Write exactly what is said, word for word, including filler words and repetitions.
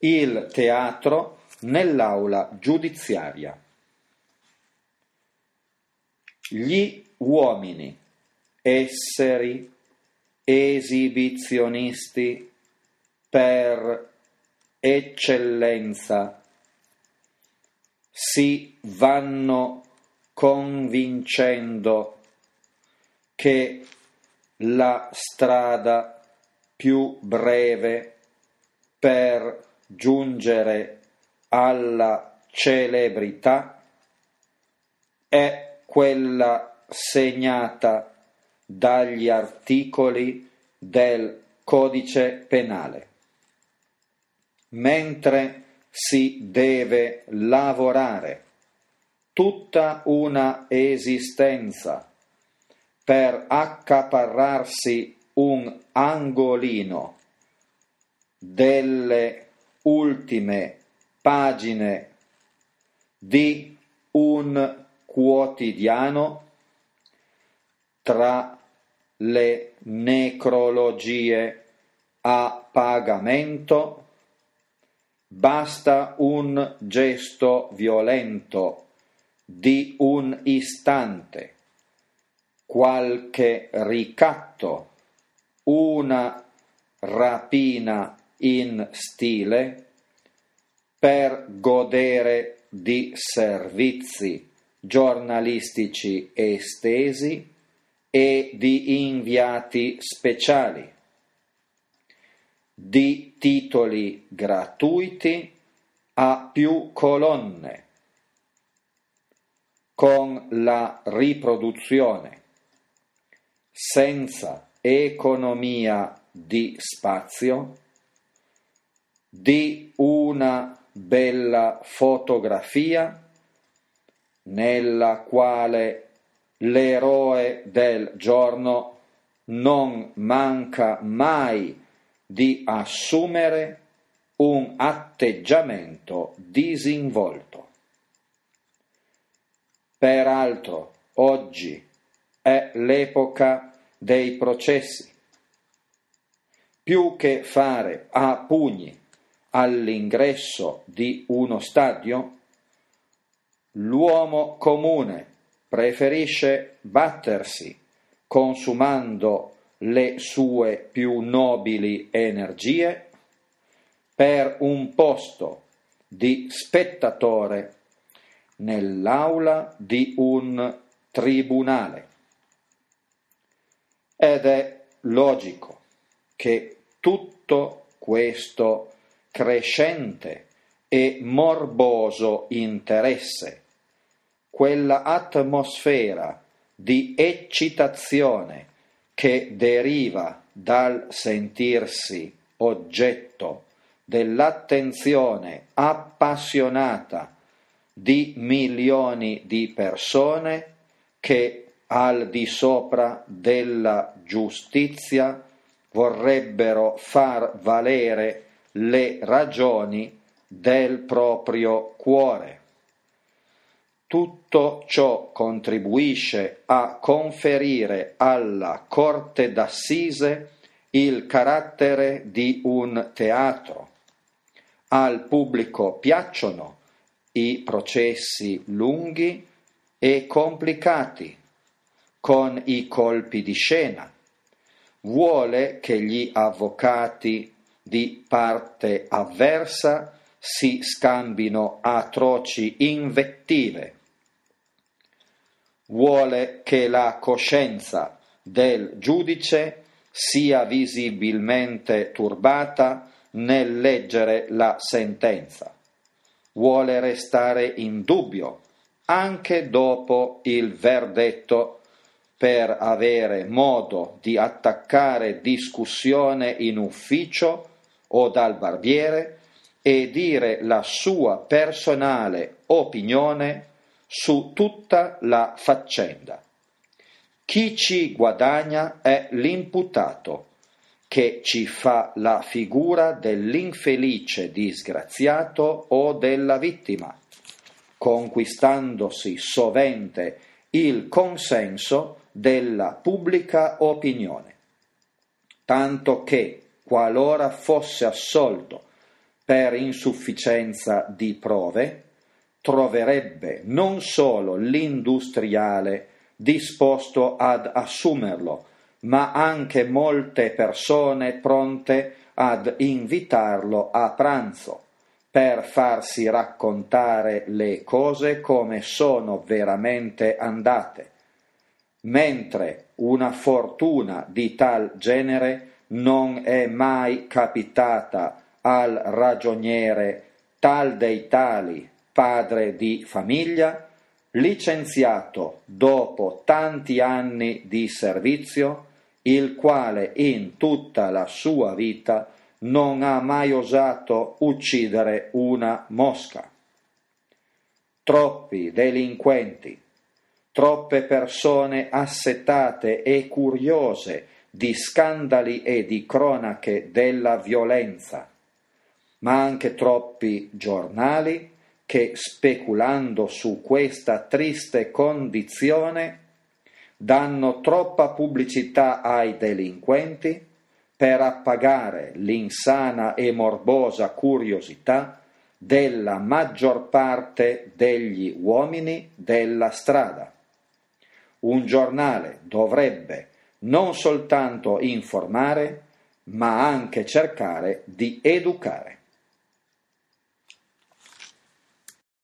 Il teatro nell'aula giudiziaria. Gli uomini, esseri, esibizionisti per eccellenza, si vanno convincendo che la strada più breve per giungere alla celebrità è quella segnata dagli articoli del codice penale, mentre si deve lavorare tutta una esistenza per accaparrarsi un angolino delle ultime pagine di un quotidiano, tra le necrologie a pagamento basta un gesto violento di un istante, qualche ricatto, una rapina in stile per godere di servizi giornalistici estesi e di inviati speciali, di titoli gratuiti a più colonne, con la riproduzione, senza economia di spazio, di una bella fotografia nella quale l'eroe del giorno non manca mai di assumere un atteggiamento disinvolto. Peraltro, oggi è l'epoca dei processi. Più che fare a pugni all'ingresso di uno stadio, l'uomo comune preferisce battersi consumando le sue più nobili energie per un posto di spettatore nell'aula di un tribunale. Ed è logico che tutto questo crescente e morboso interesse, quella atmosfera di eccitazione che deriva dal sentirsi oggetto dell'attenzione appassionata di milioni di persone che al di sopra della giustizia vorrebbero far valere le ragioni del proprio cuore. Tutto ciò contribuisce a conferire alla corte d'assise il carattere di un teatro. Al pubblico piacciono i processi lunghi e complicati, con i colpi di scena. Vuole che gli avvocati di parte avversa si scambino atroci invettive. Vuole che la coscienza del giudice sia visibilmente turbata nel leggere la sentenza. Vuole restare in dubbio anche dopo il verdetto per avere modo di attaccare discussione in ufficio o dal barbiere e dire la sua personale opinione su tutta la faccenda. Chi ci guadagna è l'imputato, che ci fa la figura dell'infelice disgraziato o della vittima, conquistandosi sovente il consenso della pubblica opinione, tanto che, qualora fosse assolto per insufficienza di prove, troverebbe non solo l'industriale disposto ad assumerlo, ma anche molte persone pronte ad invitarlo a pranzo, per farsi raccontare le cose come sono veramente andate, mentre una fortuna di tal genere non è mai capitata al ragioniere tal dei tali, padre di famiglia, licenziato dopo tanti anni di servizio, il quale in tutta la sua vita non ha mai osato uccidere una mosca. Troppi delinquenti, troppe persone assetate e curiose di scandali e di cronache della violenza, ma anche troppi giornali che, speculando su questa triste condizione, danno troppa pubblicità ai delinquenti per appagare l'insana e morbosa curiosità della maggior parte degli uomini della strada. Un giornale dovrebbe non soltanto informare, ma anche cercare di educare.